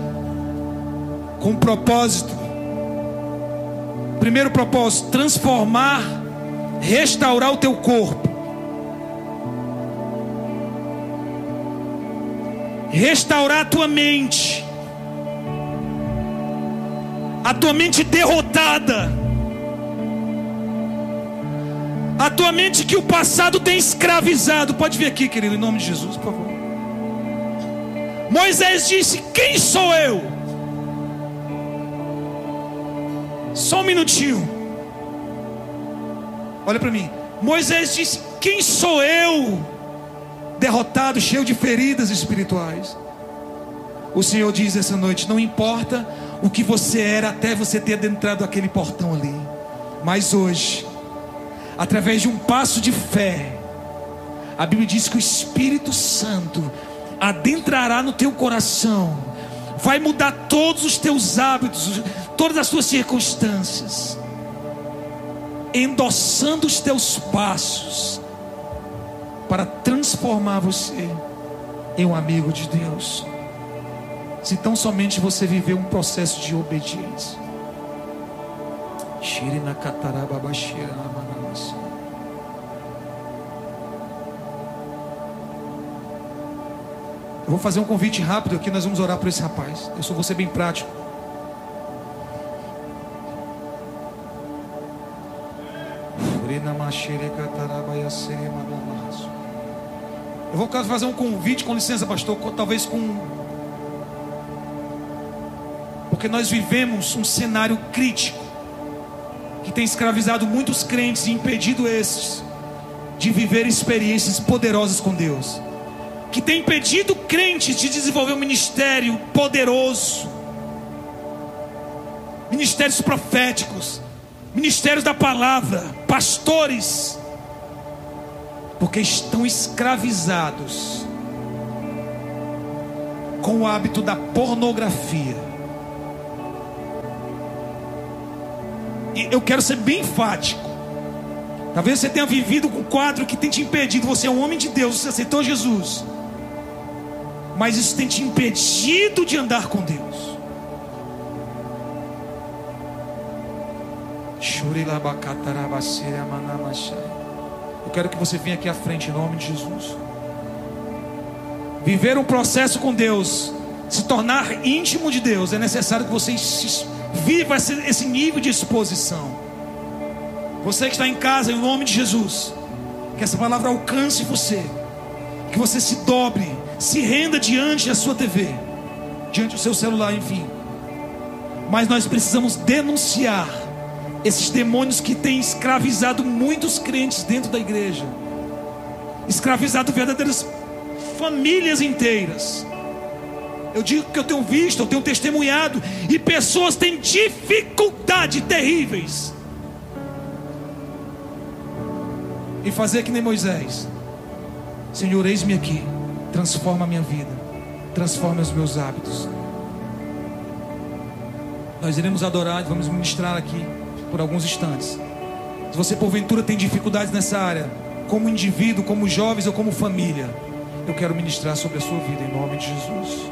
com propósito, primeiro propósito, transformar, restaurar o teu corpo, restaurar a tua mente, a tua mente derrotada, a tua mente que o passado tem escravizado. Pode vir aqui, querido, em nome de Jesus, por favor. Moisés disse, quem sou eu? Só um minutinho. Olha para mim. Moisés disse, quem sou eu? Derrotado, cheio de feridas espirituais. O Senhor diz essa noite, não importa o que você era até você ter adentrado aquele portão ali. Mas hoje, através de um passo de fé, a Bíblia diz que o Espírito Santo adentrará no teu coração, vai mudar todos os teus hábitos, todas as tuas circunstâncias, endossando os teus passos, para transformar você em um amigo de Deus, se tão somente você viver um processo de obediência. Shirina Kataraba Bashirama. Eu vou fazer um convite rápido aqui. Nós vamos orar por esse rapaz. Eu só vou ser bem prático. Eu vou fazer um convite, com licença, pastor. Talvez com... porque nós vivemos um cenário crítico que tem escravizado muitos crentes e impedido esses de viver experiências poderosas com Deus, que tem impedido crentes de desenvolver um ministério poderoso, ministérios proféticos, ministérios da palavra, pastores, porque estão escravizados com o hábito da pornografia. Eu quero ser bem enfático. Talvez você tenha vivido com um quadro que tem te impedido. Você é um homem de Deus, você aceitou Jesus, mas isso tem te impedido de andar com Deus. Eu quero que você venha aqui à frente, em nome de Jesus. Viver um processo com Deus, se tornar íntimo de Deus, é necessário que você se viva esse nível de exposição. Você que está em casa, em nome de Jesus, que essa palavra alcance você, que você se dobre, se renda diante da sua TV, diante do seu celular, enfim. Mas nós precisamos denunciar esses demônios que têm escravizado muitos crentes dentro da igreja, escravizado verdadeiras famílias inteiras. Eu digo que eu tenho visto, eu tenho testemunhado, e pessoas têm dificuldades terríveis e fazer que nem Moisés. Senhor, eis-me aqui, transforma a minha vida, transforma os meus hábitos. Nós iremos adorar e vamos ministrar aqui por alguns instantes. Se você porventura tem dificuldades nessa área, como indivíduo, como jovens ou como família, eu quero ministrar sobre a sua vida em nome de Jesus.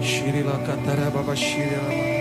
Shirila Kataraba Bashirila.